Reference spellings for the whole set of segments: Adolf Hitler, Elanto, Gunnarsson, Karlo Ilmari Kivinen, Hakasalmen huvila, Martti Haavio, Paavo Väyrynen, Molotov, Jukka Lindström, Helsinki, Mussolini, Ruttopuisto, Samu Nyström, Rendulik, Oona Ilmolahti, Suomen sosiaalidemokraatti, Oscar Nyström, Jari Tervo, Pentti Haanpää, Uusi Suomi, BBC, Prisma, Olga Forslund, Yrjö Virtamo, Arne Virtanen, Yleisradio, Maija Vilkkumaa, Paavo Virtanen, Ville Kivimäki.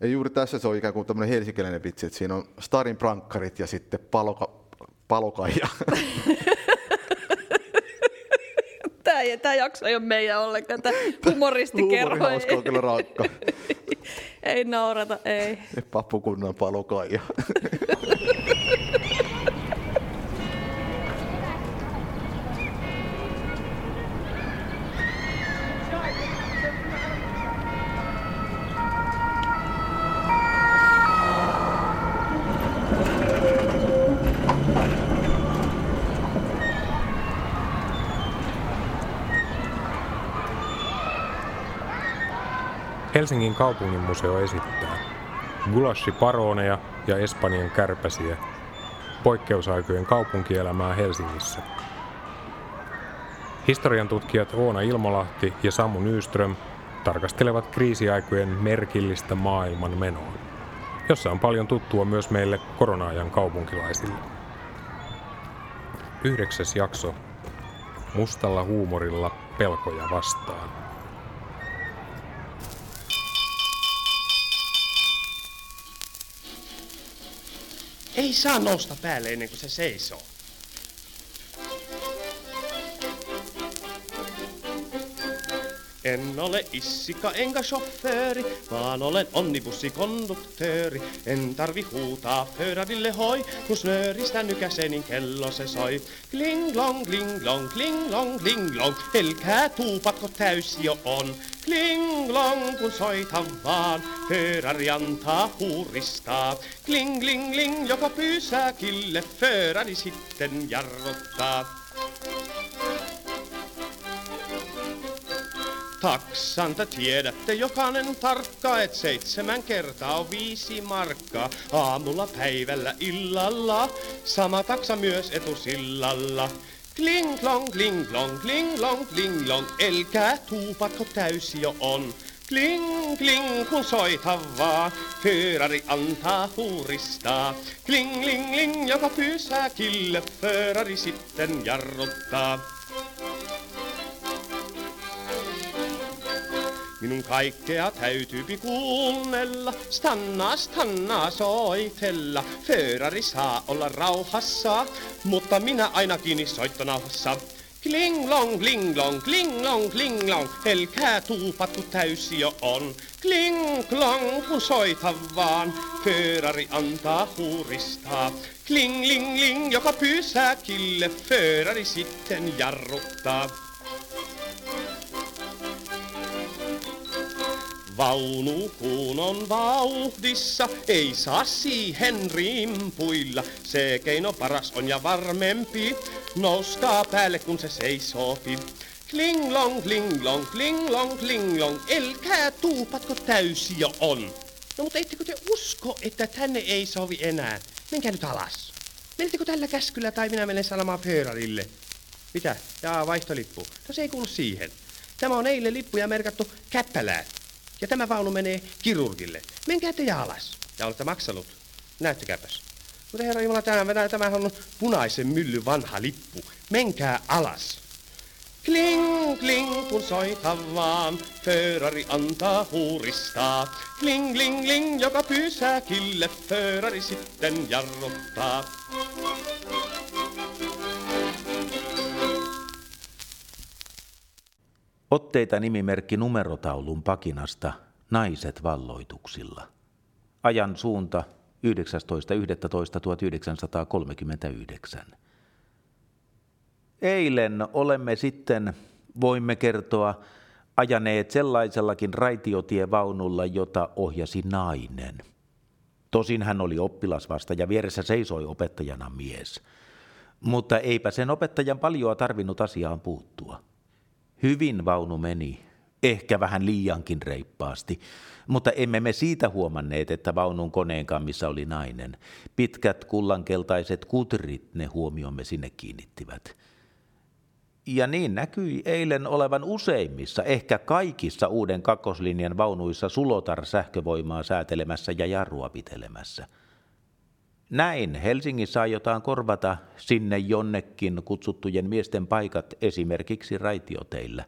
Ja juuri tässä se on ikään kuin tämmöinen helsinkiläinen vitsi, että siinä on starin prankkarit ja sitten palokaija. Tämä jakso ei ole meidän ollenkaan, tämä humoristikerho. Humorihauska on kyllä rankka. Ei naurata, ei. Papukunnan palokaija. Helsingin kaupungin museo esittää gulashiparoneja ja Espanjan kärpäsiä, poikkeusaikojen kaupunkielämää Helsingissä. Historiantutkijat Oona Ilmolahti ja Samu Nyström tarkastelevat kriisiaikojen merkillistä maailman menoa, jossa on paljon tuttua myös meille korona-ajan kaupunkilaisille. 9. jakso. Mustalla huumorilla pelkoja vastaan. Ei saa nousta päälle ennen kuin se seisoo. En ole issika enkä chauffeuri, vaan olen onnibussikonduktööri. En tarvi huutaa pöydäville hoi, kun snööristä nykäsee, niin kello se soi. Kling-long, kling-long, kling-long, kling-long, elkää tuupatko täys jo on. Kling-long, kun soita vaan, fööräri antaa huuristaa. Kling-kling-kling, joka pysäkille, fööräri sitten jarruttaa. Taksanta tiedätte jokainen tarkka, et 7 kertaa on 5 markkaa. Aamulla, päivällä, illalla, sama taksa myös etusillalla. Kling klong, kling klong, kling klong, kling klong, elkää tuupatko täysi jo on. Kling kling, kun soita vaan, föörari antaa huuristaa. Kling kling kling, joka pysäkille, föörari sitten jarruttaa. Minun kaikkea täytyypi kuunnella, stannaa, stannaa soitella. Föörari saa olla rauhassa, mutta minä ainakin soittonauhassa. Kling-long, kling-long, kling-long, kling-long, elkää tuupatku täysi jo on. Kling-long, kun soita vaan, föörari antaa huuristaa. Kling-ling-ling, joka pysäkille, föörari sitten jarruttaa. Vaunu kun on vauhdissa, ei saa siihen rimpuilla. Se keino paras on ja varmempi, nouskaa päälle kun se seisoopi. Kling-long, kling-long, kling-long, kling-long, elkää tuupatko täysi jo on. No mutta ettekö te usko, että tänne ei sovi enää? Menkää nyt alas. Menettekö tällä käskyllä tai minä menen sanomaan föörarille? Mitä? Jaa, vaihtolippu. No se ei kuulu siihen. Tämä on eilen lippuja merkattu käppälään. Ja tämä vaunu menee kirurgille. Menkää te ja alas. Ja olette maksanut. Näyttäkääpäs. Mutta herra Jumala, tämähän on punaisen myllyn vanha lippu. Menkää alas. Kling, kling, kun soita vaan, föörari antaa huuristaa. Kling, kling, kling, joka pysäkille, föörari sitten jarruttaa. Otteita nimimerkki numerotaulun pakinasta Naiset valloituksilla. Ajan suunta 19.11.1939. Eilen olemme sitten, voimme kertoa, ajaneet sellaisellakin raitiotievaunulla, jota ohjasi nainen. Tosin hän oli oppilas vasta ja vieressä seisoi opettajana mies. Mutta eipä sen opettajan paljoa tarvinnut asiaan puuttua. Hyvin vaunu meni, ehkä vähän liiankin reippaasti, mutta emme me siitä huomanneet, että vaunun koneenkammissa oli nainen. Pitkät kullankeltaiset kutrit ne huomiomme sinne kiinnittivät. Ja niin näkyi eilen olevan useimmissa, ehkä kaikissa uuden kakkoslinjan vaunuissa Sulotar sähkövoimaa säätelemässä ja jarrua pitelemässä. Näin Helsingissä aiotaan korvata sinne jonnekin kutsuttujen miesten paikat esimerkiksi raitioteillä.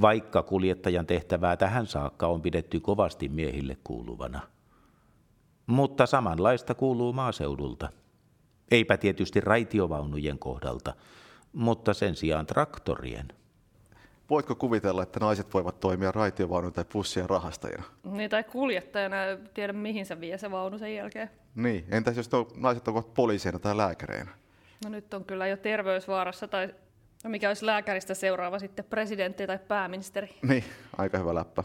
vaikka kuljettajan tehtävää tähän saakka on pidetty kovasti miehille kuuluvana. Mutta samanlaista kuuluu maaseudulta. Eipä tietysti raitiovaunujen kohdalta, mutta sen sijaan traktorien. Voitko kuvitella, että naiset voivat toimia raitiovaunun tai bussien rahastajina? Niin, tai kuljettajana, tiedä mihin se vie se vaunu sen jälkeen. Niin, entäs jos naiset ovat poliiseina tai lääkäreinä? No nyt on kyllä jo terveysvaarassa, tai mikä olisi lääkäristä seuraava sitten, presidentti tai pääministeri? Niin, aika hyvä läppä.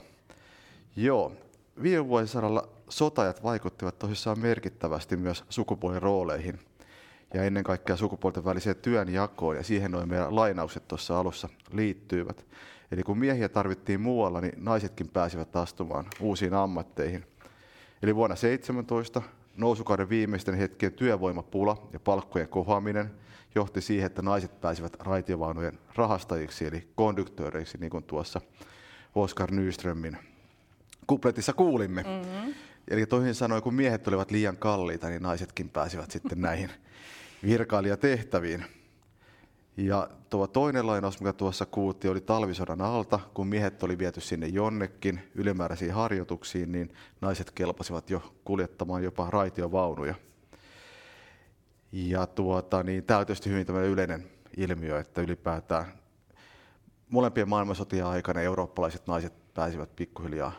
Joo, viime vuosisadalla sotajat vaikuttivat tosissaan merkittävästi myös sukupuolirooleihin ja ennen kaikkea sukupuolten väliseen työnjakoon, ja siihen noin meidän lainaukset tuossa alussa liittyivät. Eli kun miehiä tarvittiin muualla, niin naisetkin pääsivät astumaan uusiin ammatteihin. Eli vuonna 17 nousukauden viimeisten hetkien työvoimapula ja palkkojen kohoaminen johti siihen, että naiset pääsivät raitiovaunujen rahastajiksi, eli konduktööreiksi, niin kuin tuossa Oscar Nyströmin kupletissa kuulimme. Mm-hmm. Eli toisin sanoen, kun miehet olivat liian kalliita, niin naisetkin pääsivät sitten näihin virkailijatehtäviin. Ja tuo toinen lainaus, mikä tuossa kuultiin, oli talvisodan alta, kun miehet oli viety sinne jonnekin ylimääräisiin harjoituksiin, niin naiset kelpasivat jo kuljettamaan jopa raitiovaunuja. Ja tämä on tietysti hyvin tämmöinen yleinen ilmiö, että ylipäätään molempien maailmansotien aikana eurooppalaiset naiset pääsivät pikkuhiljaa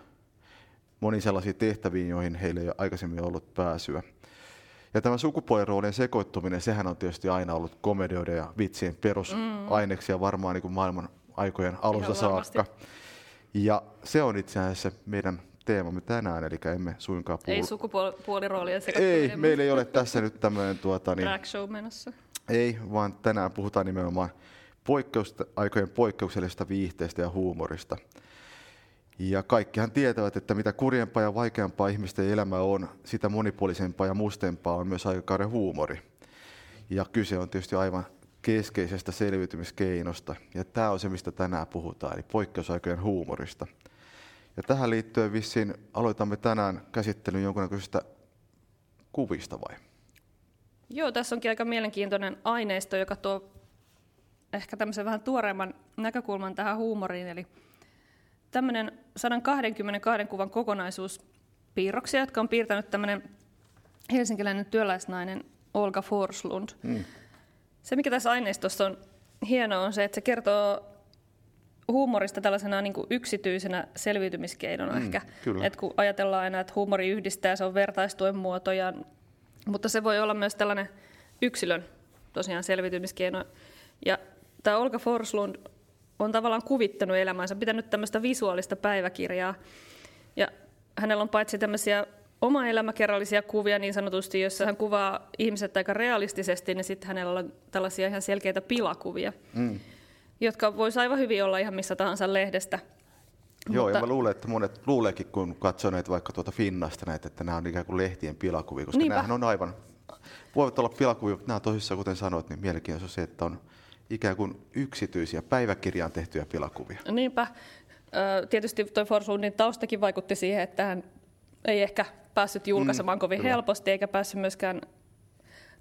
moniin sellaisiin tehtäviin, joihin heillä ei ole aikaisemmin ollut pääsyä. Ja tämä sukupuoliroolien sekoittuminen, sehän on tietysti aina ollut komedioiden ja vitsien perusaineksia varmaan niin kuin maailman aikojen alusta saakka. Ja se on itse asiassa meidän teemamme tänään, eli emme suinkaan puhu. Ei sukupuoliroolien sekoittuminen. Ei, meillä ei ole tässä nyt tämmöinen drag show menossa. Ei, vaan tänään puhutaan nimenomaan aikojen poikkeuksellisesta viihteestä ja huumorista. Ja kaikkihan tietävät, että mitä kurjempaa ja vaikeampaa ihmisten elämä on, sitä monipuolisempaa ja mustempaa on myös aikakauden huumori. Ja kyse on tietysti aivan keskeisestä selviytymiskeinosta. Ja tämä on se, mistä tänään puhutaan, eli poikkeusaikojen huumorista. Ja tähän liittyen vissiin aloitamme tänään käsittelyn jonkunnäköisistä kuvista vai? Joo, tässä onkin aika mielenkiintoinen aineisto, joka tuo ehkä tämmöisen vähän tuoreemman näkökulman tähän huumoriin, eli tämmöinen 122 kuvan kokonaisuus piirroksia, jotka on piirtänyt tämmöinen helsinkiläinen työläisnainen Olga Forslund. Mm. Se, mikä tässä aineistossa on hienoa, on se, että se kertoo huumorista tällaisena niin kuin yksityisenä selviytymiskeinona ehkä. Et kun ajatellaan aina, että huumori yhdistää, se on vertaistuen muotoja, mutta se voi olla myös tällainen yksilön tosiaan selviytymiskeino. Ja tämä Olga Forslund on tavallaan kuvittanut elämänsä, pitänyt tämmöistä visuaalista päiväkirjaa. Ja hänellä on paitsi tämmöisiä omaelämäkerrallisia kuvia niin sanotusti, joissa hän kuvaa ihmiset aika realistisesti, niin sitten hänellä on tällaisia ihan selkeitä pilakuvia, jotka voisi aivan hyvin olla ihan missä tahansa lehdestä. Joo, mutta ja mä luulen, että monet luuleekin, kun katsoo näitä vaikka tuota Finnasta näitä, että nämä on ikään kuin lehtien pilakuvia, koska nämähän on aivan, voivat olla pilakuvia, mutta nämä tosissaan, kuten sanoit, niin mielenkiintoista on se, että on ikään kuin yksityisiä päiväkirjaan tehtyjä pilakuvia. Niinpä. Tietysti tuo Forslundin taustakin vaikutti siihen, että hän ei ehkä päässyt julkaisemaan kovin helposti, eikä päässyt myöskään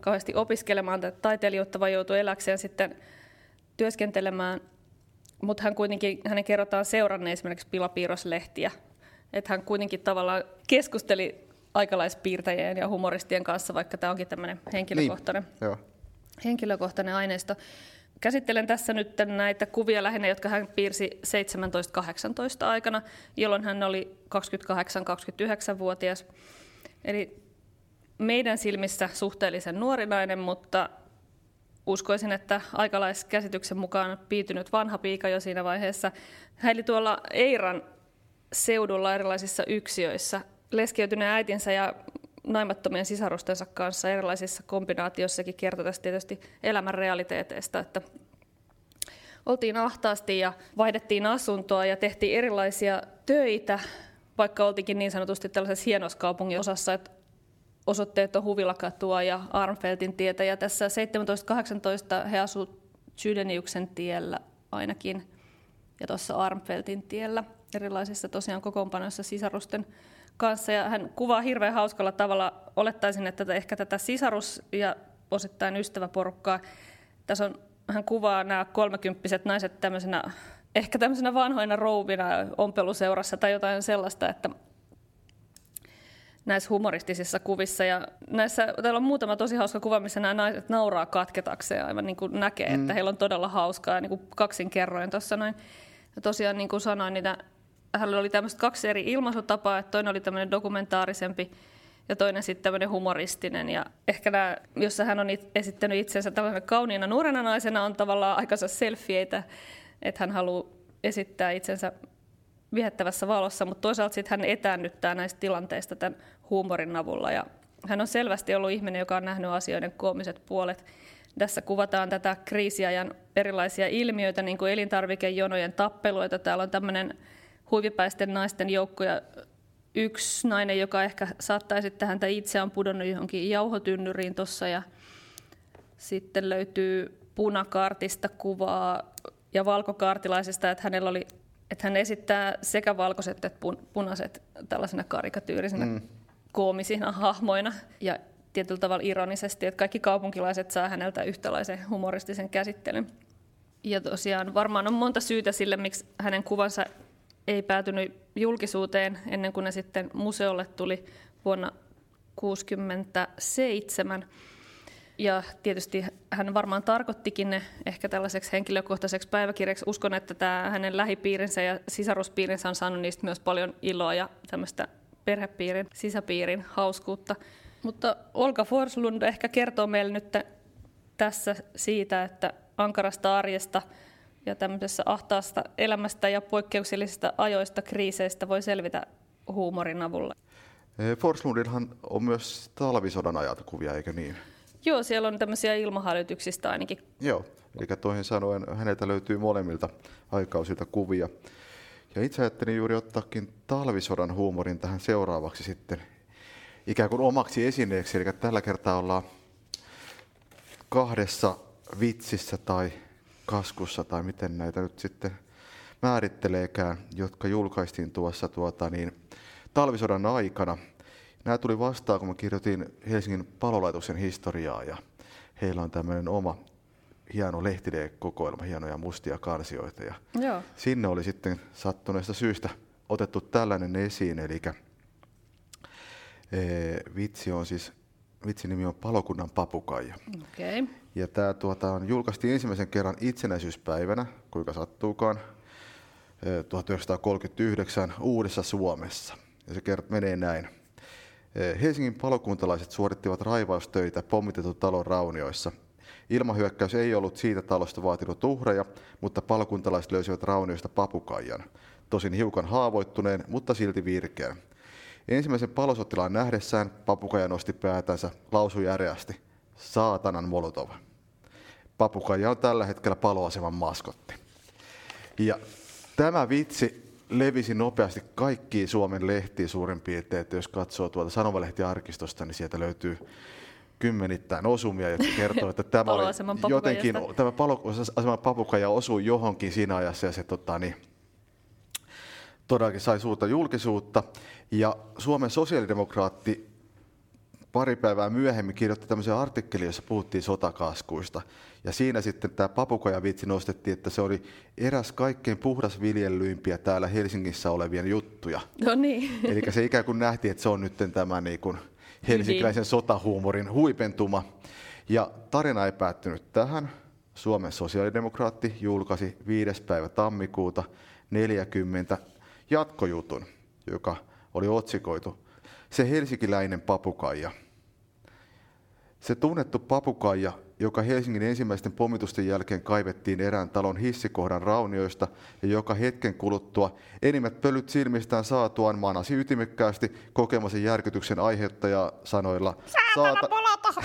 kauheasti opiskelemaan taiteilijuutta, vaan joutui eläkseen sitten työskentelemään. Mutta hän kuitenkin, hänen kerrotaan seuranneen esimerkiksi pilapiirroslehtiä, että hän kuitenkin tavallaan keskusteli aikalaispiirtäjien ja humoristien kanssa, vaikka tämä onkin tämmöinen henkilökohtainen aineisto. Käsittelen tässä nyt näitä kuvia lähinnä, jotka hän piirsi 17-18 aikana, jolloin hän oli 28-29-vuotias. Eli meidän silmissä suhteellisen nuori nainen, mutta uskoisin, että aikalaiskäsityksen mukaan piitynyt vanha piika jo siinä vaiheessa. Hän eli tuolla Eiran seudulla erilaisissa yksiöissä, leskeytyneen äitinsä ja naimattomien sisarustensa kanssa erilaisissa kombinaatioissakin, kertoi tästä tietysti elämän realiteeteista, että oltiin ahtaasti ja vaihdettiin asuntoa ja tehtiin erilaisia töitä, vaikka oltiinkin niin sanotusti tällaisessa hienossa kaupungin osassa, että osoitteet on Huvilakatua ja Arnfeltin tietä, ja tässä 17-18 he asuivat Chydeniuksen tiellä ainakin ja tuossa Arnfeltin tiellä erilaisissa tosiaan kokoonpanoissa sisarusten kanssa, ja hän kuvaa hirveän hauskalla tavalla. Olettaisin, että tätä sisarus- ja osittain ystäväporukkaa. Tässä on, hän kuvaa nämä 30-vuotiaat naiset tämmöisenä ehkä tämmöisenä vanhoina rouvina ompeluseurassa tai jotain sellaista, että näissä humoristisissa kuvissa. Ja näissä, täällä on muutama tosi hauska kuva, missä nämä naiset nauraa katketakseen, aivan niin kuin näkee, että heillä on todella hauskaa, niin kuin kaksin kerroin tuossa noin. Ja tosiaan niin kuin sanoin, niin hänellä oli tämmöistä kaksi eri ilmaisutapaa, että toinen oli tämmöinen dokumentaarisempi ja toinen sitten tämmöinen humoristinen. Ja ehkä nämä, jossa hän on esittänyt itsensä tällaisena kauniina nuorena naisena, on tavallaan aikansa selfieitä, että hän haluaa esittää itsensä viehättävässä valossa, mutta toisaalta sitten hän etäännyttää näistä tilanteista tämän huumorin avulla. Ja hän on selvästi ollut ihminen, joka on nähnyt asioiden koomiset puolet. Tässä kuvataan tätä kriisiajan erilaisia ilmiöitä, niin kuin elintarvikejonojen tappeluita. Täällä on tämmöinen huivipäisten naisten joukko ja yksi nainen, joka ehkä saattaisi tähän itse on pudonnut johonkin jauhotynnyriin tuossa. Ja sitten löytyy punakaartista kuvaa ja valkokaartilaisesta, että hänellä oli, että hän esittää sekä valkoiset että punaiset tällaisena karikatyyrisinä koomisina hahmoina ja tietyllä tavalla ironisesti, että kaikki kaupunkilaiset saa häneltä yhtälaisen humoristisen käsittelyn. Ja tosiaan varmaan on monta syytä sille, miksi hänen kuvansa ei päätynyt julkisuuteen ennen kuin ne sitten museolle tuli vuonna 1967. Ja tietysti hän varmaan tarkoittikin ne ehkä tällaiseksi henkilökohtaiseksi päiväkirjaksi. Uskon, että tämä hänen lähipiirinsä ja sisaruspiirinsä on saanut niistä myös paljon iloa ja tämmöistä perhepiirin, sisäpiirin hauskuutta. Mutta Olga Forslund ehkä kertoo meille nyt tässä siitä, että ankarasta arjesta ja tämmöisessä ahtaasta elämästä ja poikkeuksellisista ajoista, kriiseistä voi selvitä huumorin avulla. Forslundinhan on myös talvisodan ajalta kuvia, eikö niin? Joo, siellä on tämmöisiä ilmahälytyksistä ainakin. Joo, eli toihin sanoen häneltä löytyy molemmilta aikausilta kuvia. Ja itse ajattelin juuri ottaakin talvisodan huumorin tähän seuraavaksi sitten ikään kuin omaksi esineeksi. Eli tällä kertaa ollaan kahdessa vitsissä tai kaskussa tai miten näitä nyt sitten määritteleekään, jotka julkaistiin tuossa talvisodan aikana. Nämä tuli vastaan, kun mä kirjoitin Helsingin palolaitoksen historiaa, ja heillä on tämmöinen oma hieno lehtidekokoelma, hienoja mustia kansioita. Ja sinne oli sitten sattuneesta syystä otettu tällainen esiin, eli vitsin nimi on Palokunnan papukaija. Okay. Ja tämä julkaistiin ensimmäisen kerran itsenäisyyspäivänä, kuinka sattuukaan, 1939 Uudessa Suomessa. Ja se menee näin. Helsingin palokuntalaiset suorittivat raivaustöitä pommitetun talon raunioissa. Ilmahyökkäys ei ollut siitä talosta vaatinut uhreja, mutta palokuntalaiset löysivät raunioista papukaijan. Tosin hiukan haavoittuneen, mutta silti virkeän. Ensimmäisen palosotilaan nähdessään papukaija nosti päätänsä, lausui järeästi: "Saatanan Molotov." Papukaija on tällä hetkellä paloaseman maskotti. Ja tämä vitsi levisi nopeasti kaikkiin Suomen lehtiin suurin piirtein, että jos katsoo tuolta sanomalehtiarkistosta, niin sieltä löytyy kymmenittäin osumia, jotka kertoo, että tämä oli jotenkin, tämä paloaseman papukaija osui johonkin siinä ajassa, ja se todellakin sai suurta julkisuutta. Ja Suomen sosiaalidemokraatti pari päivää myöhemmin kirjoitti tämmöisen artikkelin, jossa puhuttiin sotakaskuista. Ja siinä sitten tämä papukajavitsi nostettiin, että se oli eräs kaikkein puhdas viljellyimpiä täällä Helsingissä olevien juttuja. No niin. Eli se ikään kuin nähtiin, että se on nyt tämä niin kuin helsinkiläisen sotahuumorin huipentuma. Ja tarina ei päättynyt tähän. Suomen sosiaalidemokraatti julkaisi 5. päivä tammikuuta 40 jatkojutun, joka oli otsikoitu "Se helsinkiläinen papukaija". Se tunnettu papukaija, joka Helsingin ensimmäisten pommitusten jälkeen kaivettiin erään talon hissikohdan raunioista ja joka hetken kuluttua enimmät pölyt silmistään saatuaan manasi ytimekkäästi kokemansa järkytyksen aiheuttajaa sanoilla "Saatana Molotov!"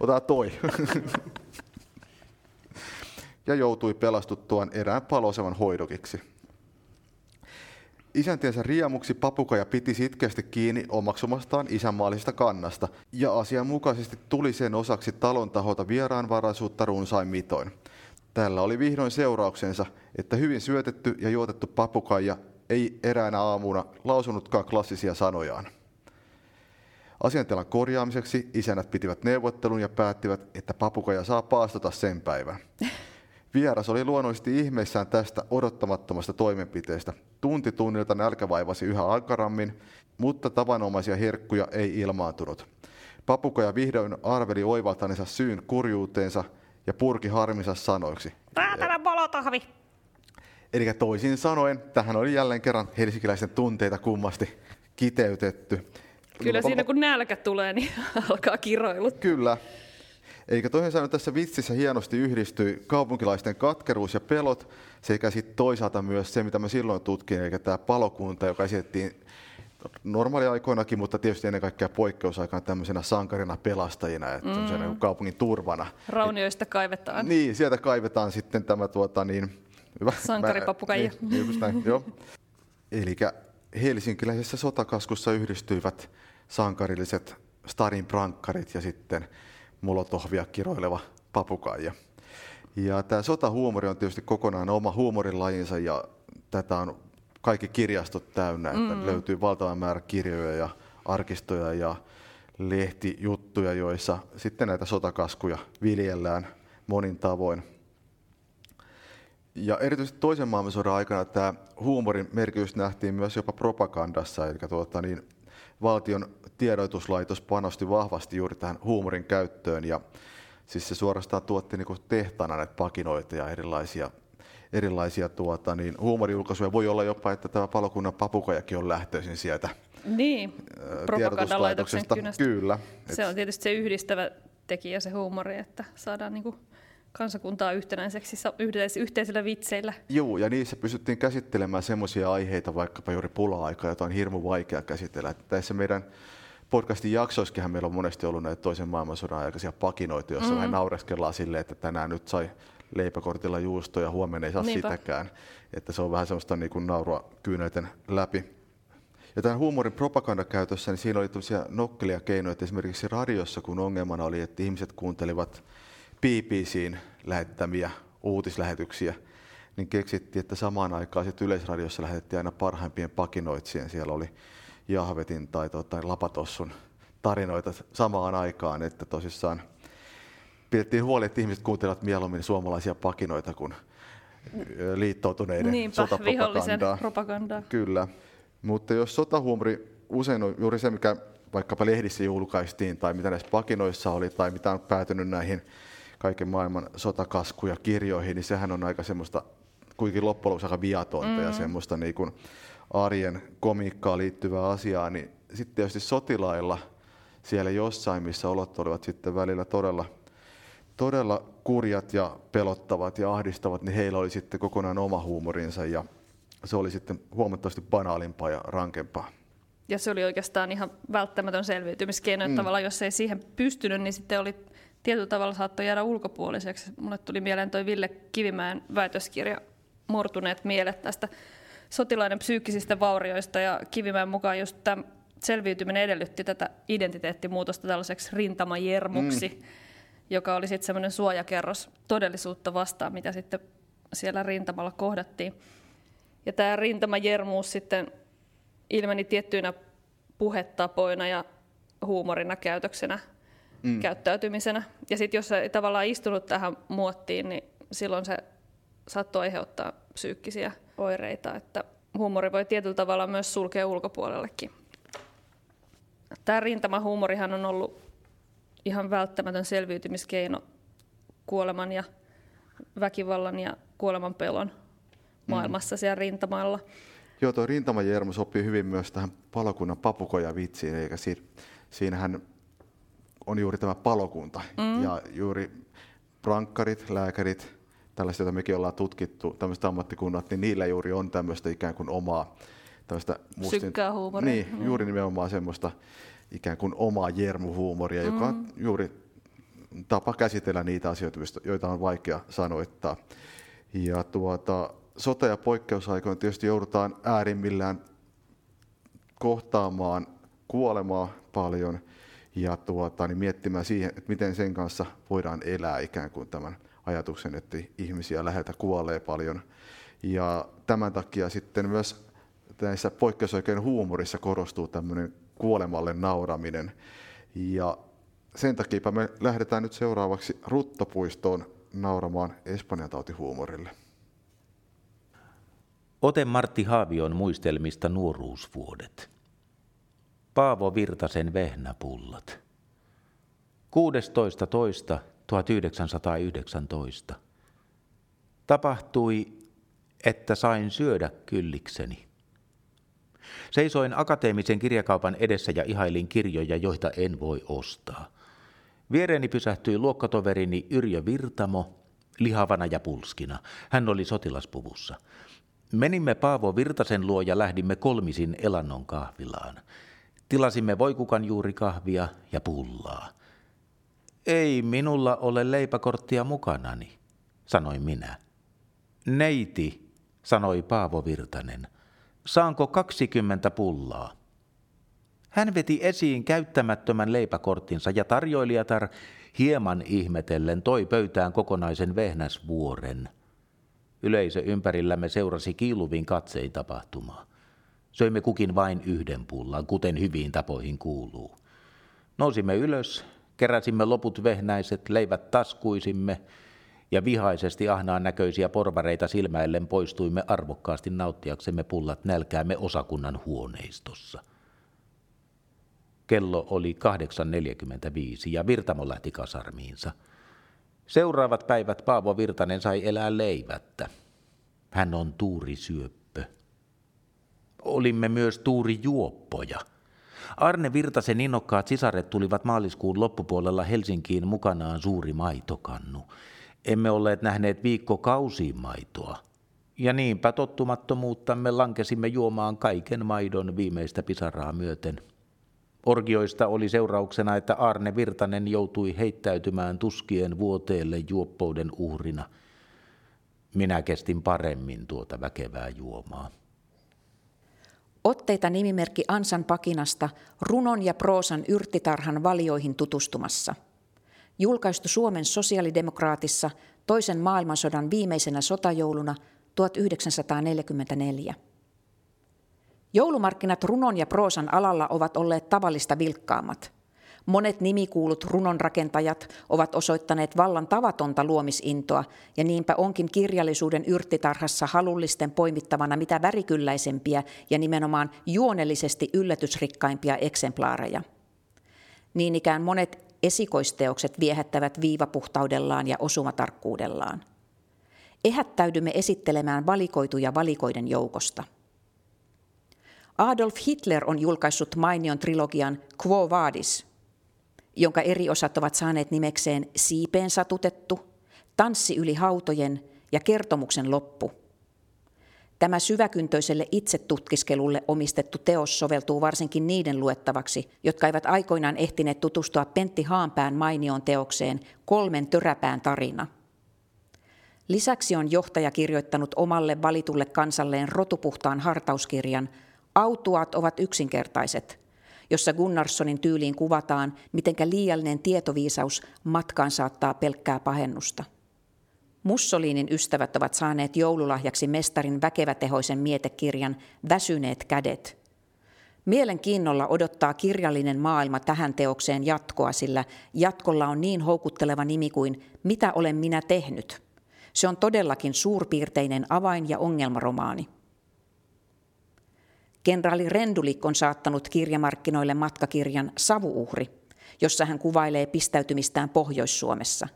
Ota toi. Ja joutui pelastuttuaan erään paloaseman hoidokiksi. Isäntiensä riemuksi papukaija piti sitkeästi kiinni omaksumastaan isänmaallisesta kannasta, ja asianmukaisesti tuli sen osaksi talon taholta vieraanvaraisuutta runsain mitoin. Tällä oli vihdoin seurauksensa, että hyvin syötetty ja juotettu papukaija ei eräänä aamuna lausunutkaan klassisia sanojaan. Asiantilan korjaamiseksi isänät pitivät neuvottelun ja päättivät, että papukaja saa paastota sen päivän. Vieras oli luonnollisesti ihmeissään tästä odottamattomasta toimenpiteestä. Tunti tunnilta nälkä vaivasi yhä ankarammin, mutta tavanomaisia herkkuja ei ilmaantunut. Papukaja vihdoin arveli oivaltanensa syyn kurjuuteensa ja purki harminsa sanoiksi. Räätälän polotahvi! Eli toisin sanoen, tähän oli jälleen kerran helsinkiläisten tunteita kummasti kiteytetty. Kyllä siinä kun nälkä tulee, niin alkaa kiroilu. Kyllä. Eikä toisin sanoen tässä vitsissä hienosti yhdistyi kaupunkilaisten katkeruus ja pelot, sekä sit toisaalta myös se, mitä mä silloin tutkin, eli tämä palokunta, joka esitettiin normaaliaikoinakin, mutta tietysti ennen kaikkea poikkeusaikaan tämmöisenä sankarina pelastajina ja kaupungin turvana. Raunioista kaivetaan. Niin, sieltä kaivetaan sitten tämä sankaripapukaija. Eli helsinkiläisessä sotakaskussa yhdistyivät sankarilliset stadin prankkarit ja sitten molotovia kiroileva papukaija. Ja tämä sotahuumori on tietysti kokonaan oma huumorilajinsa ja tätä on kaikki kirjastot täynnä. Että löytyy valtava määrä kirjoja ja arkistoja ja lehtijuttuja, joissa sitten näitä sotakaskuja viljellään monin tavoin. Ja erityisesti toisen maailmansodan aikana tämä huumorin merkitys nähtiin myös jopa propagandassa, eli valtion tiedotuslaitos panosti vahvasti juuri tähän huumorin käyttöön, ja siis se suorastaan tuotti niin kuin tehtaana näitä pakinoita ja erilaisia huumorijulkaisuja. Voi olla jopa, että tämä palokunnan papukajakin on lähtöisin sieltä propagandalaitoksen kynästä. Kyllä. Se on tietysti se yhdistävä tekijä, se huumori, että saadaan niin kuin kansakuntaa yhtenäiseksi yhteisillä vitseillä. Joo, ja niissä pystyttiin käsittelemään semmoisia aiheita, vaikkapa juuri pula-aikaa, jota on hirmu vaikea käsitellä. Tässä meidän podcastin jaksoissakinhan meillä on monesti ollut näitä toisen maailmansodan aikaisia pakinoita, joissa vähän naureskellaan silleen, että tänään nyt sai leipäkortilla juustoa ja huomenna ei saa sitäkään. Että se on vähän semmoista niin kuin naurua kyynelten läpi. Ja tämän huumorin propagandakäytössä, niin siinä oli tämmöisiä nokkelia keinoja, että esimerkiksi radiossa, kun ongelmana oli, että ihmiset kuuntelivat BBC:n lähettämiä uutislähetyksiä, niin keksittiin, että samaan aikaan Yleisradiossa lähetettiin aina parhaimpien pakinoitsien. Siellä oli Jahvetin tai Lapatossun tarinoita samaan aikaan, että tosissaan pidettiin huoli, että ihmiset kuuntelevat mieluummin suomalaisia pakinoita kuin liittoutuneiden vihollisen propagandaa. Kyllä, mutta jos sotahuumori usein on juuri se, mikä vaikkapa lehdissä julkaistiin tai mitä näissä pakinoissa oli tai mitä on päätynyt näihin kaiken maailman sotakaskuja kirjoihin, niin sehän on aika semmoista, kuitenkin loppujen lopuksi aika viatonta ja semmoista niin kuin arjen komiikkaa liittyvää asiaa, niin sitten tietysti sotilailla siellä jossain, missä olot olivat sitten välillä todella kurjat ja pelottavat ja ahdistavat, niin heillä oli sitten kokonaan oma huumorinsa ja se oli sitten huomattavasti banaalimpaa ja rankempaa. Ja se oli oikeastaan ihan välttämätön selviytymiskeino, tavallaan jos ei siihen pystynyt, niin sitten oli tietyllä tavalla saattoi jäädä ulkopuoliseksi. Mulle tuli mieleen toi Ville Kivimäen väitöskirja Murtuneet mielet tästä sotilaiden psyykkisistä vaurioista, ja Kivimäen mukaan just tämä selviytyminen edellytti tätä identiteettimuutosta tällaiseksi rintamajermuksi, joka oli sitten semmoinen suojakerros todellisuutta vastaan, mitä sitten siellä rintamalla kohdattiin. Ja tämä rintamajermuus sitten ilmeni tiettyinä puhetapoina ja huumorina käytöksenä, käyttäytymisenä. Ja sitten jos ei tavallaan istunut tähän muottiin, niin silloin se saattoi aiheuttaa psyykkisiä oireita. Että huumori voi tietyllä tavalla myös sulkea ulkopuolellekin. Tämä rintamahuumorihan on ollut ihan välttämätön selviytymiskeino kuoleman ja väkivallan ja kuoleman pelon maailmassa siellä rintamalla. Joo, tuo rintamajermu sopii hyvin myös tähän palokunnan papukojavitsiin, eikä siinähän on juuri tämä palokunta ja juuri prankkarit, lääkärit, tällaiset, joita mekin ollaan tutkittu, tämmöiset ammattikunnat, niin niillä juuri on tämmöistä ikään kuin omaa sykkää huumoria. Niin, juuri nimenomaan semmoista ikään kuin omaa jermuhuumoria, joka on juuri tapa käsitellä niitä asioita, joita on vaikea sanoittaa. Ja sota- ja poikkeusaikoina tietysti joudutaan äärimmillään kohtaamaan kuolemaa paljon ja miettimään siihen, että miten sen kanssa voidaan elää ikään kuin tämän ajatuksen, että ihmisiä läheltä kuolee paljon. Ja tämän takia sitten myös näissä poikkeusaikojen huumorissa korostuu tämmöinen kuolemalle nauraminen. Ja sen takia me lähdetään nyt seuraavaksi Ruttopuistoon nauramaan Espanjan tautihuumorille. Ote Martti Haavion muistelmista nuoruusvuodet. Paavo Virtasen vehnäpullat. 16.2.1919 tapahtui, että sain syödä kyllikseni. Seisoin akateemisen kirjakaupan edessä ja ihailin kirjoja, joita en voi ostaa. Viereeni pysähtyi luokkatoverini Yrjö Virtamo, lihavana ja pulskina. Hän oli sotilaspuvussa. Menimme Paavo Virtasen luo ja lähdimme kolmisin Elannon kahvilaan. Tilasimme voikukan juurikahvia ja pullaa. Ei minulla ole leipäkorttia mukanani, sanoin minä. Neiti, sanoi Paavo Virtanen, saanko 20 pullaa? Hän veti esiin käyttämättömän leipäkorttinsa ja tarjoilijatar hieman ihmetellen toi pöytään kokonaisen vehnäsvuoren. Yleisö ympärillämme seurasi kiiluvin katsein tapahtumaa. Söimme kukin vain yhden pullan, kuten hyviin tapoihin kuuluu. Nousimme ylös, keräsimme loput vehnäiset, leivät taskuisimme ja vihaisesti ahnaan näköisiä porvareita silmäillen poistuimme arvokkaasti nauttiaksemme pullat nälkäämme osakunnan huoneistossa. Kello oli 8.45 ja Virtamo lähti kasarmiinsa. Seuraavat päivät Paavo Virtanen sai elää leivättä. Hän on tuurisyöppö. Olimme myös tuurijuoppoja. Arne Virtasen innokkaat sisaret tulivat maaliskuun loppupuolella Helsinkiin mukanaan suuri maitokannu. Emme olleet nähneet viikkokausiin maitoa. Ja niinpä tottumattomuuttamme lankesimme juomaan kaiken maidon viimeistä pisaraa myöten. Orgioista oli seurauksena, että Arne Virtanen joutui heittäytymään tuskien vuoteelle juoppouden uhrina. Minä kestin paremmin tuota väkevää juomaa. Otteita nimimerkki Ansan pakinasta runon ja proosan yrttitarhan valioihin tutustumassa. Julkaistu Suomen sosiaalidemokraatissa toisen maailmansodan viimeisenä sotajouluna 1944. Joulumarkkinat runon ja proosan alalla ovat olleet tavallista vilkkaammat. Monet nimikuulut runonrakentajat ovat osoittaneet vallan tavatonta luomisintoa, ja niinpä onkin kirjallisuuden yrttitarhassa halullisten poimittavana mitä värikylläisempiä ja nimenomaan juonellisesti yllätysrikkaimpia eksemplaareja. Niin ikään monet esikoisteokset viehättävät viivapuhtaudellaan ja osumatarkkuudellaan. Ehättäydymme esittelemään valikoituja valikoiden joukosta. Adolf Hitler on julkaissut mainion trilogian Quo Vadis, jonka eri osat ovat saaneet nimekseen Siipeen satutettu, Tanssi yli hautojen ja Kertomuksen loppu. Tämä syväkyntöiselle itsetutkiskelulle omistettu teos soveltuu varsinkin niiden luettavaksi, jotka eivät aikoinaan ehtineet tutustua Pentti Haanpään mainioon teokseen Kolmen töräpään tarina. Lisäksi on johtaja kirjoittanut omalle valitulle kansalleen rotupuhtaan hartauskirjan Autuaat ovat yksinkertaiset, jossa Gunnarssonin tyyliin kuvataan, mitenkä liiallinen tietoviisaus matkaan saattaa pelkkää pahennusta. Mussolinin ystävät ovat saaneet joululahjaksi mestarin väkevätehoisen mietekirjan Väsyneet kädet. Mielenkiinnolla odottaa kirjallinen maailma tähän teokseen jatkoa, sillä jatkolla on niin houkutteleva nimi kuin Mitä olen minä tehnyt? Se on todellakin suurpiirteinen avain- ja ongelmaromaani. Kenraali Rendulik on saattanut kirjamarkkinoille matkakirjan Savuuhri, jossa hän kuvailee pistäytymistään Pohjois-Suomessa.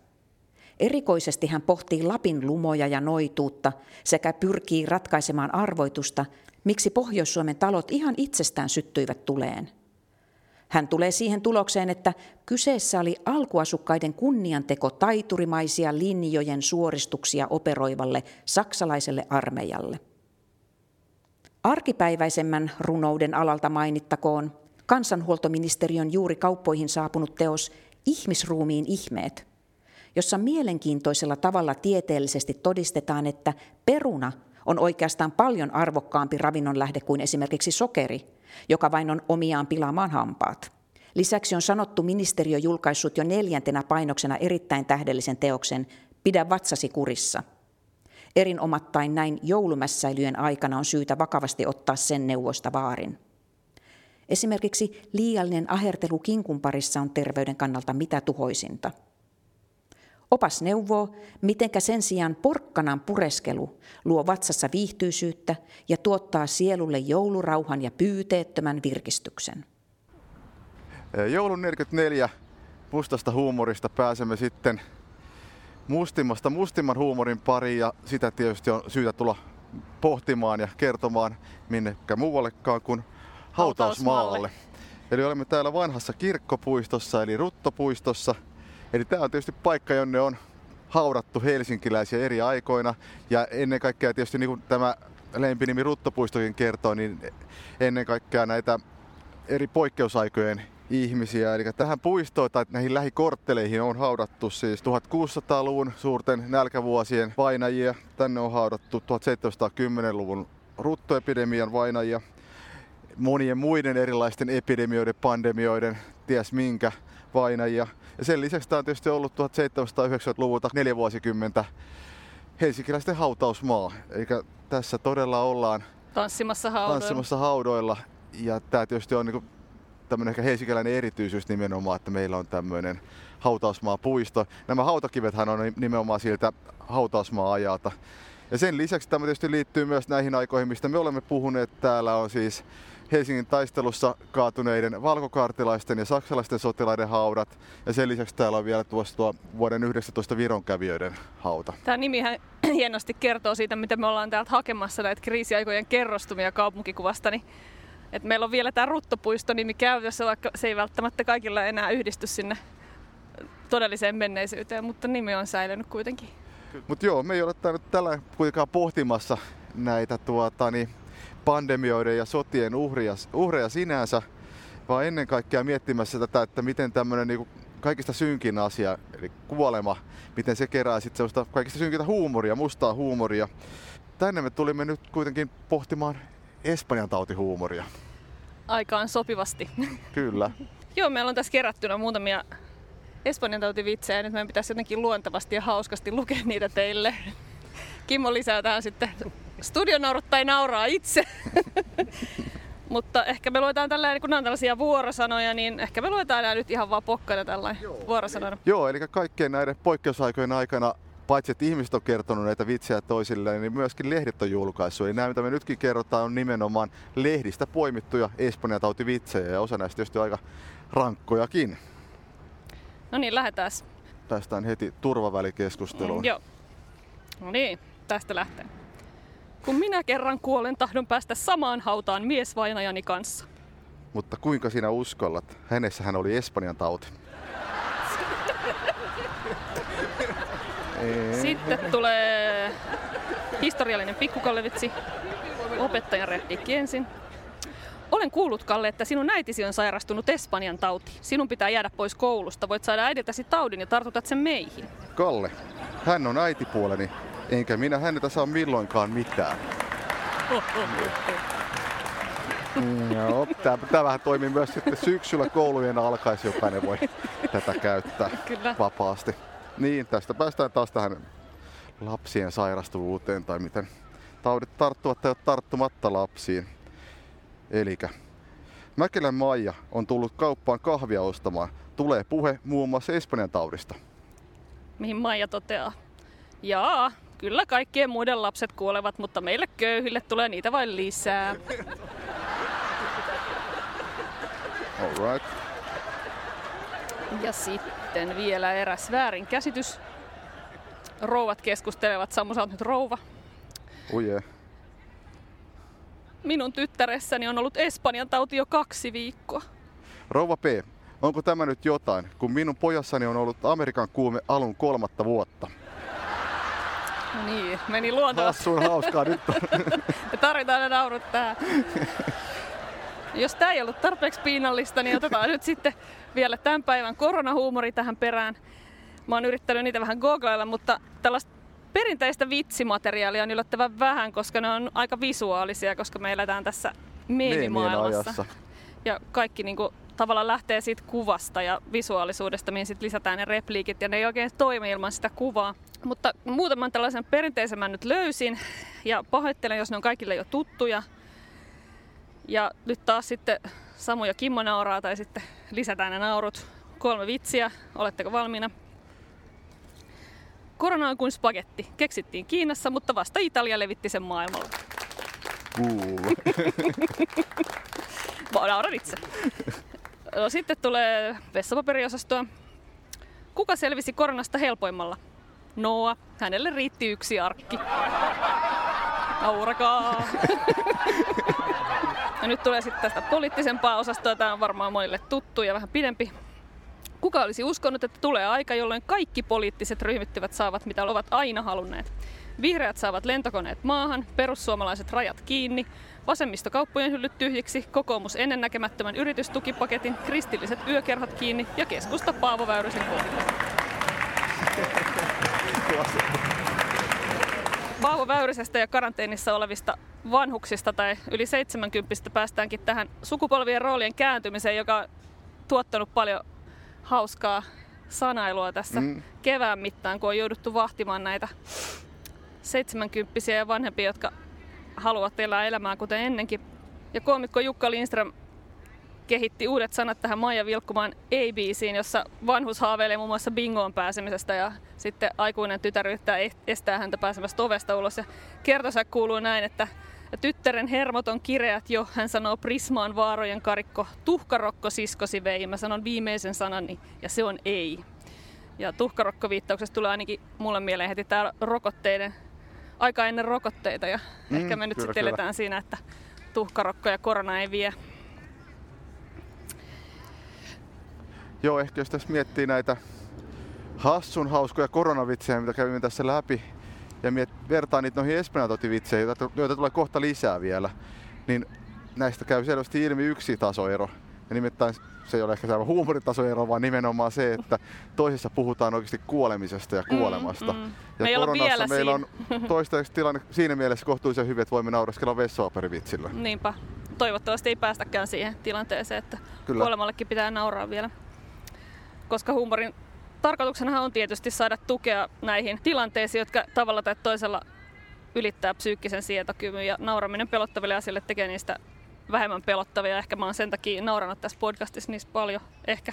Erikoisesti hän pohtii Lapin lumoja ja noituutta sekä pyrkii ratkaisemaan arvoitusta, miksi Pohjois-Suomen talot ihan itsestään syttyivät tuleen. Hän tulee siihen tulokseen, että kyseessä oli alkuasukkaiden kunnianteko taiturimaisia linjojen suoristuksia operoivalle saksalaiselle armeijalle. Arkipäiväisemmän runouden alalta mainittakoon kansanhuoltoministeriön juuri kauppoihin saapunut teos Ihmisruumiin ihmeet, jossa mielenkiintoisella tavalla tieteellisesti todistetaan, että peruna on oikeastaan paljon arvokkaampi ravinnonlähde kuin esimerkiksi sokeri, joka vain on omiaan pilaamaan hampaat. Lisäksi on sanottu ministeriö julkaissut jo 4. painoksena erittäin tähdellisen teoksen Pidä vatsasi kurissa. Erinomattain näin joulumässäilyjen aikana on syytä vakavasti ottaa sen neuvoista vaarin. Esimerkiksi liiallinen ahertelu kinkun parissa on terveyden kannalta mitä tuhoisinta. Opas neuvoo, mitenkä sen sijaan porkkanan pureskelu luo vatsassa viihtyisyyttä ja tuottaa sielulle joulurauhan ja pyyteettömän virkistyksen. Joulun 44 mustasta huumorista pääsemme sitten mustimman huumorin pariin, ja sitä tietysti on syytä tulla pohtimaan ja kertomaan minnekä muuallekaan kuin hautausmaalle. Eli olemme täällä vanhassa kirkkopuistossa eli Ruttopuistossa. Eli tämä on tietysti paikka, jonne on haudattu helsinkiläisiä eri aikoina, ja ennen kaikkea tietysti niin kuin tämä lempinimi Ruttopuistokin kertoo, niin ennen kaikkea näitä eri poikkeusaikojen ihmisiä. Eli tähän puistoon tai näihin lähikortteleihin on haudattu siis 1600-luvun suurten nälkävuosien vainajia. Tänne on haudattu 1710-luvun ruttoepidemian vainajia, monien muiden erilaisten epidemioiden, pandemioiden, ties minkä vainajia. Ja sen lisäksi tämä on tietysti ollut 1790-luvulta 4 vuosikymmentä helsinkiläisten hautausmaa. Eli tässä todella ollaan tanssimassa haudoilla. Ja tämä tietysti on niin tämmöinen ehkä helsinkiläinen erityisyys nimenomaan, että meillä on tämmöinen hautausmaapuisto. Nämä hautakivethän on nimenomaan siltä hautausmaa-ajalta. Ja sen lisäksi tämä tietysti liittyy myös näihin aikoihin, mistä me olemme puhuneet. Täällä on siis Helsingin taistelussa kaatuneiden valkokaartilaisten ja saksalaisten sotilaiden haudat. Ja sen lisäksi täällä on vielä tuosta vuoden 19 Vironkävijöiden hauta. Tämä nimihän hienosti kertoo siitä, mitä me ollaan täältä hakemassa näitä kriisiaikojen kerrostumia kaupunkikuvasta. Et meillä on vielä tämä Ruttopuisto-nimi käytössä, vaikka se ei välttämättä kaikilla enää yhdisty sinne todelliseen menneisyyteen, mutta nimi on säilynyt kuitenkin. Mutta joo, me ei ole nyt tällä kuitenkaan pohtimassa näitä pandemioiden ja sotien uhreja sinänsä, vaan ennen kaikkea miettimässä tätä, että miten tämmöinen niinku kaikista synkin asia, eli kuolema, miten se kerää sitten sellaista kaikista synkintä huumoria, mustaa huumoria. Tänne me tulimme nyt kuitenkin pohtimaan Espanjan tautihuumoria. Aikaan sopivasti. Kyllä. Joo, meillä on tässä kerättynä muutamia Espanjan tautivitsejä, ja nyt meidän pitäisi jotenkin luontevasti ja hauskasti lukea niitä teille. Kimmo lisää tähän sitten studionaurut tai nauraa itse. Mutta ehkä me luetaan tällainen, kun nämä on tällaisia vuorosanoja, niin ehkä me luetaan nämä nyt ihan vaan pokkana tällainen vuorosanoja. Joo, eli kaikkien näiden poikkeusaikojen aikana, paitsi että ihmiset on kertonut näitä vitsejä toisilleen, niin myöskin lehdit on julkaissut. Eli nämä, mitä me nytkin kerrotaan, on nimenomaan lehdistä poimittuja Espanjan tautivitsejä, ja osa näistä tietysti aika rankkojakin. No niin, lähdetään. Päästään heti turvavälikeskusteluun. Joo. No niin, tästä lähtee. Kun minä kerran kuolen, tahdon päästä samaan hautaan miesvainajani kanssa. Mutta kuinka sinä uskallat? Hänessähän oli Espanjan tauti. Sitten tulee historiallinen pikkukallevitsi. Opettajan repliikki ensin. Olen kuullut, Kalle, että sinun äitisi on sairastunut Espanjan tautiin. Sinun pitää jäädä pois koulusta. Voit saada äidiltäsi taudin ja tartutat sen meihin. Kalle, hän on äitipuoleni, enkä minä häneltä saa milloinkaan mitään. No, tämä vähän toimii myös sitten syksyllä koulujen alkaisi. Jokainen voi tätä käyttää vapaasti. Niin, tästä päästään taas tähän lapsien sairastuvuuteen tai miten taudit tarttuvat tai tarttumatta lapsiin. Elikä. Mäkelän Maija on tullut kauppaan kahvia ostamaan. Tulee puhe muun muassa Espanjan taudista. Mihin Maija toteaa. Jaa, kyllä kaikkien muiden lapset kuolevat, mutta meille köyhille tulee niitä vain lisää. All right. Ja sitten vielä eräs väärinkäsitys. Rouvat keskustelevat. Samu, sä oot nyt rouva. Oh yeah. Minun tyttäressäni on ollut Espanjan tauti jo 2 viikkoa. Rouva P, onko tämä nyt jotain, kun minun pojassani on ollut Amerikan kuume alun 3. vuotta? No niin, meni luontevasti. Hassuun hauskaa nyt on. Me tarvitaan ne naurut tähän. Jos tämä ei ollut tarpeeksi piinallista, niin otetaan nyt sitten vielä tämän päivän koronahuumori tähän perään. Mä oon yrittänyt niitä vähän googlailla, mutta tällaista perinteistä vitsimateriaalia on yllättävän vähän, koska ne on aika visuaalisia, koska me eletään tässä meemimaailmassa. Ja kaikki niinku tavallaan lähtee siitä kuvasta ja visuaalisuudesta, mihin sit lisätään ne repliikit, ja ne ei oikein toimi ilman sitä kuvaa. Mutta muutaman tällaisen perinteisen mä nyt löysin, ja pahoittelen, jos ne on kaikille jo tuttuja. Ja nyt taas sitten Samu ja Kimmo nauraa tai sitten lisätään ne naurut. 3 vitsiä. Oletteko valmiina? Korona on kuin spagetti. Keksittiin Kiinassa, mutta vasta Italia levitti sen maailmalla. Cool. Mä nauran itse. No, sitten tulee vessapaperiosastoa. Kuka selvisi koronasta helpoimmalla? Noa. Hänelle riitti 1 arkki. Naurakaa. Ja nyt tulee sitten tästä poliittisempaa osastoa. Tämä on varmaan monille tuttu ja vähän pidempi. Kuka olisi uskonut, että tulee aika, jolloin kaikki poliittiset ryhmittyvät saavat, mitä ovat aina halunneet? Vihreät saavat lentokoneet maahan, perussuomalaiset rajat kiinni, vasemmisto kauppojen hyllyt tyhjiksi, kokoomus ennennäkemättömän yritystukipaketin, kristilliset yökerhat kiinni ja keskusta Paavo Väyrysen kohdalla. Paavo Väyrysestä ja karanteenissa olevista vanhuksista tai yli 70 päästäänkin tähän sukupolvien roolien kääntymiseen, joka on tuottanut paljon hauskaa sanailua tässä kevään mittaan, kun on jouduttu vahtimaan näitä 70-vuotiaita ja vanhempia, jotka haluavat elää elämää kuten ennenkin. Ja koomikko Jukka Lindström kehitti uudet sanat tähän Maija Vilkkumaan ABC:in, jossa vanhus haaveilee muun muassa bingoon pääsemisestä ja sitten aikuinen tytär yrittää estää häntä pääsemästä ovesta ulos. Ja kertosäk kuuluu näin, että tyttären hermot on kireät jo, hän sanoo Prismaan vaarojen karikko, tuhkarokko siskosi vei. Mä sanon viimeisen sanani ja se on ei. Ja tuhkarokkoviittauksesta tulee ainakin mulle mieleen heti tää rokotteiden, aika ennen rokotteita ja ehkä me nyt sitten eletään siinä, että tuhkarokko ja korona ei vie. Joo, ehkä jos tässä miettii näitä hassun hauskoja koronavitsejä, mitä kävimme tässä läpi, ja vertaa niitä noihin espanjantotivitseihin, joita tulee kohta lisää vielä, niin näistä käy selvästi ilmi yksi tasoero. Ja nimittäin se ei ole ehkä sellainen huumoritasoero, vaan nimenomaan se, että toisessa puhutaan oikeasti kuolemisesta ja kuolemasta. Ja me koronassa meillä on toistaiseksi tilanne siinä mielessä kohtuullisen hyvin, että voimme nauraskella vessapaperivitsillä. Niinpä. Toivottavasti ei päästäkään siihen tilanteeseen, että kyllä, kuolemallekin pitää nauraa vielä. Koska huumorin tarkoituksena on tietysti saada tukea näihin tilanteisiin, jotka tavalla tai toisella ylittää psyykkisen sietokyvyn, ja nauraminen pelottaville asioille tekee niistä vähemmän pelottavia. Ehkä mä oon sen takia nauranut tässä podcastissa niissä paljon, ehkä.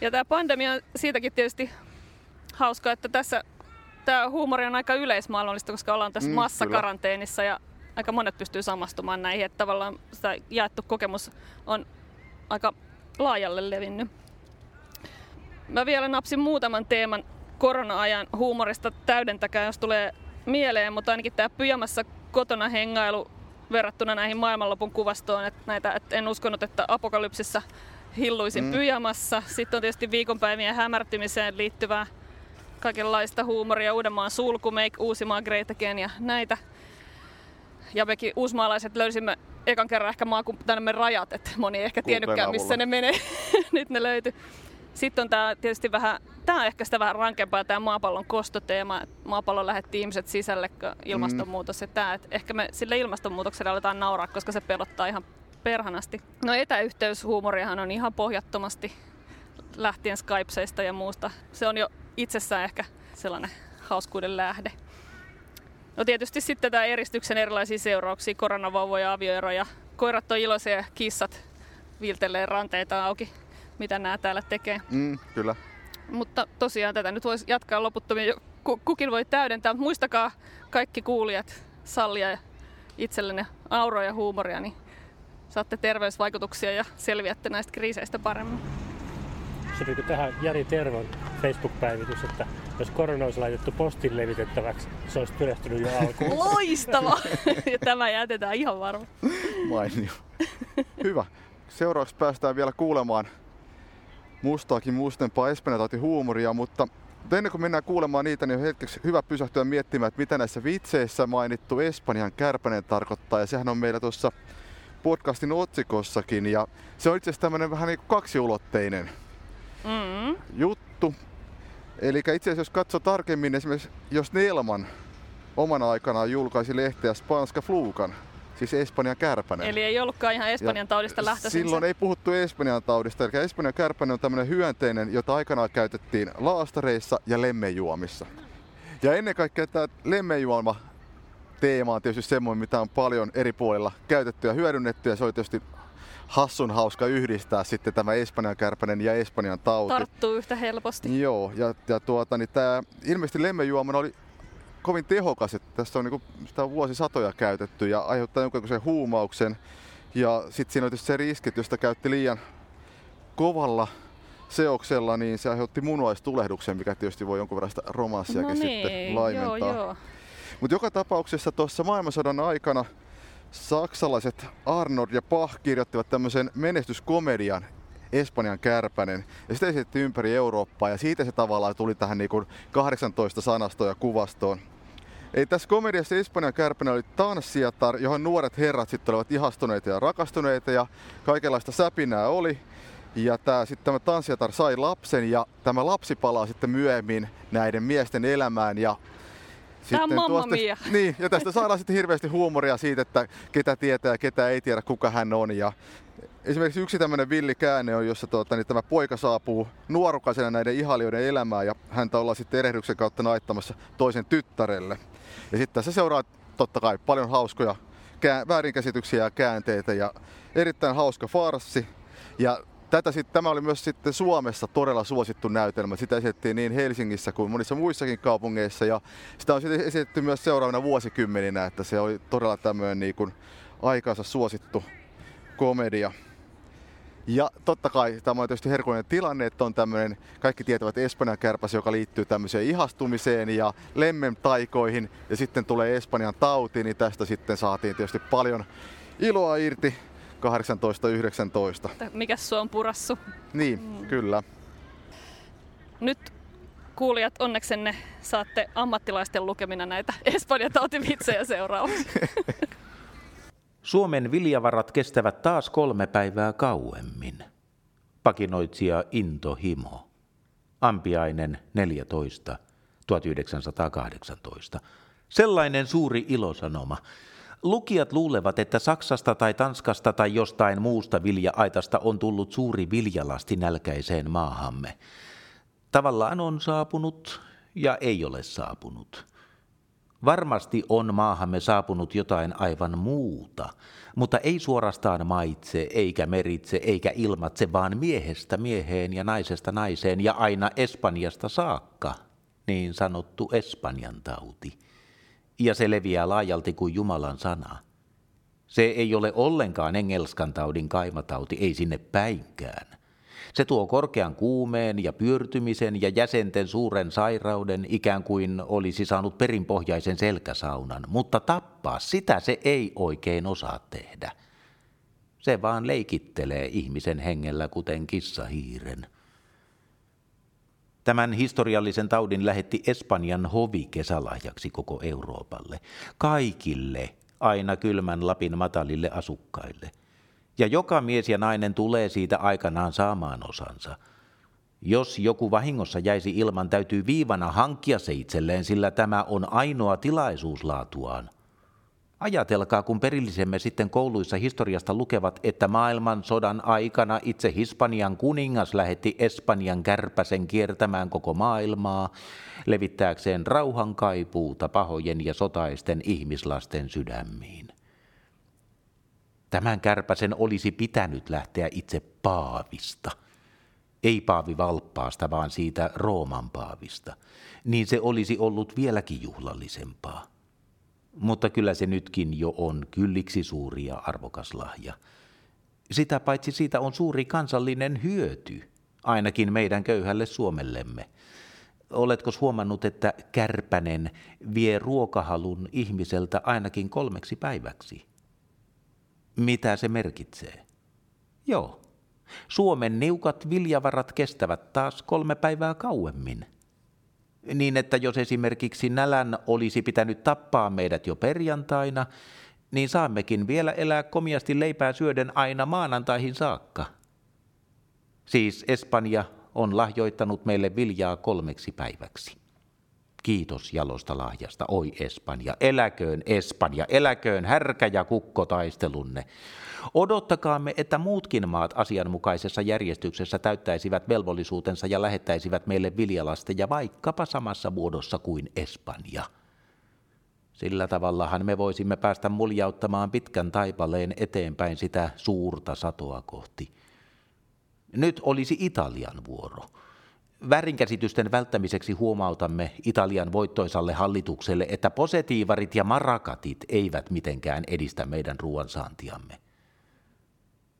Ja tää pandemia on siitäkin tietysti hauska, että tässä tää huumori on aika yleismaailmallista, koska ollaan tässä massakaranteenissa ja aika monet pystyy samastumaan näihin, että tavallaan sitä jaettu kokemus on aika laajalle levinnyt. Mä vielä napsin muutaman teeman korona-ajan huumorista, täydentäkää jos tulee mieleen, mutta ainakin tää pyjämässä kotona hengailu verrattuna näihin maailmanlopun kuvastoon, että en uskonut, että apokalypsissa hilluisin pyjämässä. Sitten on tietysti viikonpäivien hämärtymiseen liittyvää kaikenlaista huumoria, Uudenmaan sulku, Make Uusimaa Great Again ja näitä. Ja mekin uusmaalaiset löysimme ekan kerran ehkä maakuntamme rajat, että moni ei ehkä tiennytkään, missä ne menee. Nyt ne löytyy. Sitten on tää tietysti vähän, tää on ehkä sitä vähän rankempaa, tää maapallon kostoteema. Maapallon lähetti ihmiset sisälle, ilmastonmuutos ja tää. Et ehkä me sille ilmastonmuutokselle aletaan nauraa, koska se pelottaa ihan perhanasti. No etäyhteyshuumoriahan on ihan pohjattomasti lähtien Skypeseista ja muusta. Se on jo itsessään ehkä sellainen hauskuuden lähde. No tietysti sitten tämä eristyksen erilaisia seurauksia, koronavauvoja, avioeroja, koirat on iloisia ja kissat viiltelee ranteita auki, mitä nämä täällä tekee. Kyllä. Mutta tosiaan tätä nyt voisi jatkaa loputtomiin, kukin voi täydentää, mutta muistakaa kaikki kuulijat sallia itsellenne auroa ja huumoria, niin saatte terveysvaikutuksia ja selviätte näistä kriiseistä paremmin. Sopiiko tähän Jari Tervon Facebook-päivitys, että jos korona olisi laitettu postin levitettäväksi, se olisi tyrehtynyt jo alkuun. Loistavaa! Ja tämä jätetään ihan varmaan. Mainio. Hyvä. Seuraavaksi päästään vielä kuulemaan mustaakin mustempaa espanjantauti-huumoria, mutta ennen kuin mennään kuulemaan niitä, niin on hetkeksi hyvä pysähtyä miettimään, että mitä näissä vitseissä mainittu Espanjan kärpänen tarkoittaa. Ja sehän on meillä tuossa podcastin otsikossakin. Ja se on itse asiassa tämmöinen vähän niin kuin kaksiulotteinen juttu. Eli itse asiassa jos katsoo tarkemmin, esimerkiksi jos Nelman omana aikanaan julkaisi lehteä Spanska Flugan, siis Espanjan kärpänen. Eli ei ollutkaan ihan Espanjan taudista lähtöisin. Silloin ei puhuttu Espanjan taudista, eli Espanjan kärpänen on tämmöinen hyönteinen, jota aikanaan käytettiin laastareissa ja lemmenjuomissa. Ja ennen kaikkea tämä lemmenjuoma teema on tietysti semmoinen, mitä on paljon eri puolilla käytetty ja hyödynnetty, ja se oli tietysti hassun hauska yhdistää sitten tämä Espanjan kärpänen ja Espanjan tauti. Tarttuu yhtä helposti. Joo, ja tämä ilmeisesti lemmenjuomana oli kovin tehokas, että tässä on niinku sitä vuosisatoja käytetty ja aiheuttaa jonkinlaisen huumauksen. Ja sitten siinä on tietysti se riski, että jos sitä käytti liian kovalla seoksella, niin se aiheutti munuaistulehduksen, mikä tietysti voi jonkun verran sitä romanssiakin sitten laimentaa. Joo. Mutta joka tapauksessa tuossa maailmansodan aikana saksalaiset Arnold ja Bach kirjoittivat tämmöisen menestyskomedian Espanjan kärpänen, ja sitä esitettiin ympäri Eurooppaa, ja siitä se tavallaan tuli tähän niin kuin 18 sanastoon ja kuvastoon. Eli tässä komediassa Espanjan kärpänen oli tanssijatar, johon nuoret herrat sitten olivat ihastuneita ja rakastuneita, ja kaikenlaista säpinää oli. Ja tämä tanssijatar sai lapsen, ja tämä lapsi palaa sitten myöhemmin näiden miesten elämään. Ja tämä on Mamma Mia. Niin, ja tästä saadaan sitten hirveästi huumoria siitä, että ketä tietää ja ketä ei tiedä, kuka hän on. Ja esimerkiksi yksi tämmöinen villi käänne on, jossa tämä poika saapuu nuorukaisena näiden ihailijoiden elämään, ja häntä ollaan sitten erehdyksen kautta naittamassa toisen tyttärelle. Ja sitten tässä seuraa totta kai paljon hauskoja väärinkäsityksiä ja käänteitä, ja erittäin hauska farssi. Ja tämä oli myös sitten Suomessa todella suosittu näytelmä. Sitä esitettiin niin Helsingissä kuin monissa muissakin kaupungeissa, ja sitä on esitetty myös seuraavana vuosikymmeninä, että se oli todella tämmöinen niin kuin aikansa suosittu komedia. Ja totta kai tämä on tietysti herkullinen tilanne, että on tämmöinen kaikki tietävät Espanjan kärpäs, joka liittyy tämmöiseen ihastumiseen ja lemmen taikoihin, ja sitten tulee Espanjan tauti, niin tästä sitten saatiin tietysti paljon iloa irti 1819. Mikäs sua on purassu? Niin, kyllä. Nyt kuulijat, onneksenne saatte ammattilaisten lukemina näitä Espanjan tautivitsejä seuraavaksi. Suomen viljavarat kestävät taas 3 päivää kauemmin. Pakinoitsija intohimo. Ampiainen 14. 1918. Sellainen suuri ilosanoma. Lukijat luulevat, että Saksasta tai Tanskasta tai jostain muusta vilja-aitasta on tullut suuri viljalasti nälkäiseen maahamme. Tavallaan on saapunut ja ei ole saapunut. Varmasti on maahamme saapunut jotain aivan muuta, mutta ei suorastaan maitse, eikä meritse, eikä ilmatse, vaan miehestä mieheen ja naisesta naiseen ja aina Espanjasta saakka, niin sanottu Espanjan tauti. Ja se leviää laajalti kuin Jumalan sana. Se ei ole ollenkaan engelskan taudin kaimatauti, ei sinne päinkään. Se tuo korkean kuumeen ja pyörtymisen ja jäsenten suuren sairauden, ikään kuin olisi saanut perinpohjaisen selkäsaunan, mutta tappaa sitä se ei oikein osaa tehdä. Se vaan leikittelee ihmisen hengellä kuten kissahiiren. Tämän historiallisen taudin lähetti Espanjan hovi kesälahjaksi koko Euroopalle, kaikille, aina kylmän Lapin matalille asukkaille. Ja joka mies ja nainen tulee siitä aikanaan saamaan osansa. Jos joku vahingossa jäisi ilman, täytyy viivana hankkia se itselleen, sillä tämä on ainoa tilaisuus laatuaan. Ajatelkaa, kun perillisemme sitten kouluissa historiasta lukevat, että maailmansodan aikana itse Hispanian kuningas lähetti Espanjan kärpäsen kiertämään koko maailmaa, levittääkseen rauhan kaipuuta pahojen ja sotaisten ihmislasten sydämiin. Tämän kärpäsen olisi pitänyt lähteä itse paavista. Ei paavivalppaasta, vaan siitä Rooman paavista. Niin se olisi ollut vieläkin juhlallisempaa. Mutta kyllä se nytkin jo on kylliksi suuri ja arvokas lahja. Sitä paitsi siitä on suuri kansallinen hyöty, ainakin meidän köyhälle Suomellemme. Oletko huomannut, että kärpänen vie ruokahalun ihmiseltä ainakin 3 päiväksi? Mitä se merkitsee? Joo, Suomen niukat viljavarat kestävät taas 3 päivää kauemmin. Niin että jos esimerkiksi nälän olisi pitänyt tappaa meidät jo perjantaina, niin saammekin vielä elää komiasti leipää syöden aina maanantaihin saakka. Siis Espanja on lahjoittanut meille viljaa 3 päiväksi. Kiitos jalosta lahjasta, oi Espanja, eläköön härkä- ja kukkotaistelunne. Odottakaamme, että muutkin maat asianmukaisessa järjestyksessä täyttäisivät velvollisuutensa ja lähettäisivät meille viljalasteja vaikkapa samassa muodossa kuin Espanja. Sillä tavallahan me voisimme päästä muljauttamaan pitkän taipaleen eteenpäin sitä suurta satoa kohti. Nyt olisi Italian vuoro. Väärinkäsitysten välttämiseksi huomautamme Italian voittoisalle hallitukselle, että posetiivarit ja marakatit eivät mitenkään edistä meidän ruoansaantiamme.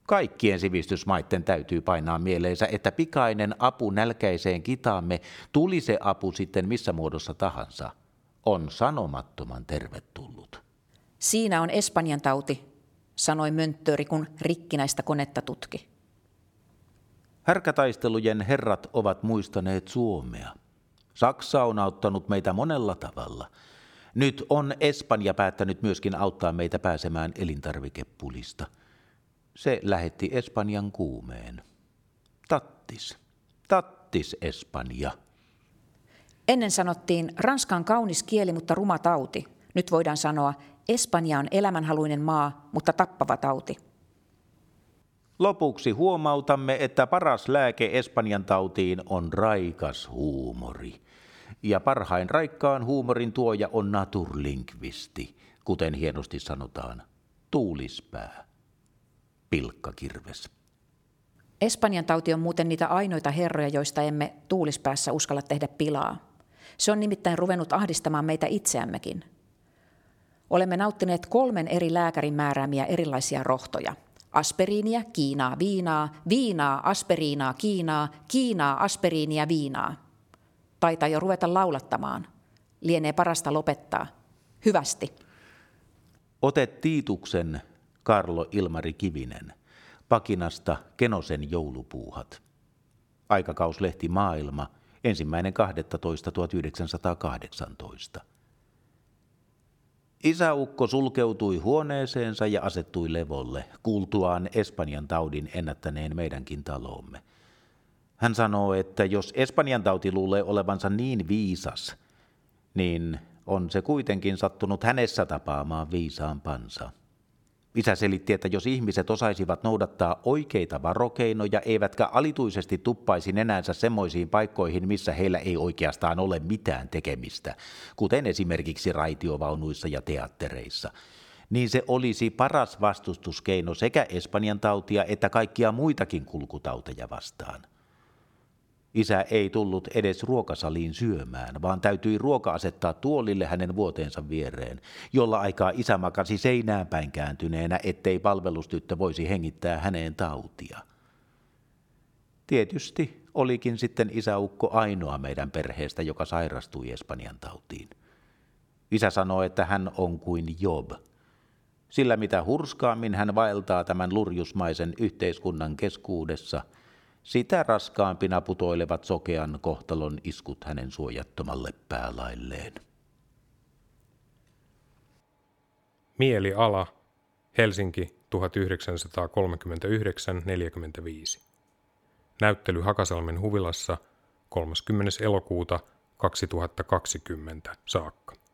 Kaikkien sivistysmaiden täytyy painaa mieleensä, että pikainen apu nälkäiseen kitaamme, tuli se apu sitten missä muodossa tahansa, on sanomattoman tervetullut. Siinä on Espanjan tauti, sanoi Mönttööri, kun rikkinäistä konetta tutki. Härkätaistelujen herrat ovat muistaneet Suomea. Saksa on auttanut meitä monella tavalla. Nyt on Espanja päättänyt myöskin auttaa meitä pääsemään elintarvikepulista. Se lähetti Espanjan kuumeen. Tattis. Tattis, Espanja. Ennen sanottiin Ranskan kaunis kieli, mutta ruma tauti. Nyt voidaan sanoa, Espanja on elämänhaluinen maa, mutta tappava tauti. Lopuksi huomautamme, että paras lääke Espanjan tautiin on raikas huumori. Ja parhain raikkaan huumorin tuoja on naturlingvisti, kuten hienosti sanotaan, tuulispää. Pilkkakirves. Espanjan tauti on muuten niitä ainoita herroja, joista emme tuulispäässä uskalla tehdä pilaa. Se on nimittäin ruvennut ahdistamaan meitä itseämmekin. Olemme nauttineet 3 eri lääkärin määräämiä erilaisia rohtoja. Aspiriinia, Kiinaa, viinaa, viinaa, aspiriinaa, Kiinaa, Kiinaa, aspiriinia, viinaa. Taitaa jo ruveta laulattamaan. Lienee parasta lopettaa. Hyvästi. Ote Tiituksen Karlo Ilmari Kivinen, pakinasta Kenosen joulupuuhat. Aikakauslehti Maailma, 1.12.1918. Isäukko sulkeutui huoneeseensa ja asettui levolle, kuultuaan Espanjan taudin ennättäneen meidänkin taloomme. Hän sanoo, että jos Espanjan tauti luulee olevansa niin viisas, niin on se kuitenkin sattunut hänessä tapaamaan viisaampansa. Isä selitti, että jos ihmiset osaisivat noudattaa oikeita varokeinoja, eivätkä alituisesti tuppaisi nenänsä semmoisiin paikkoihin, missä heillä ei oikeastaan ole mitään tekemistä, kuten esimerkiksi raitiovaunuissa ja teattereissa, niin se olisi paras vastustuskeino sekä Espanjan tautia että kaikkia muitakin kulkutauteja vastaan. Isä ei tullut edes ruokasaliin syömään, vaan täytyi ruoka asettaa tuolille hänen vuoteensa viereen, jolla aikaa isä makasi seinään päin kääntyneenä, ettei palvelustyttö voisi hengittää häneen tautia. Tietysti olikin sitten isäukko ainoa meidän perheestä, joka sairastui Espanjan tautiin. Isä sanoi, että hän on kuin Job. Sillä mitä hurskaammin hän vaeltaa tämän lurjusmaisen yhteiskunnan keskuudessa, sitä raskaampina putoilevat sokean kohtalon iskut hänen suojattomalle päälailleen. Mieliala, Helsinki 1939-45. Näyttely Hakasalmen huvilassa 30. elokuuta 2020 saakka.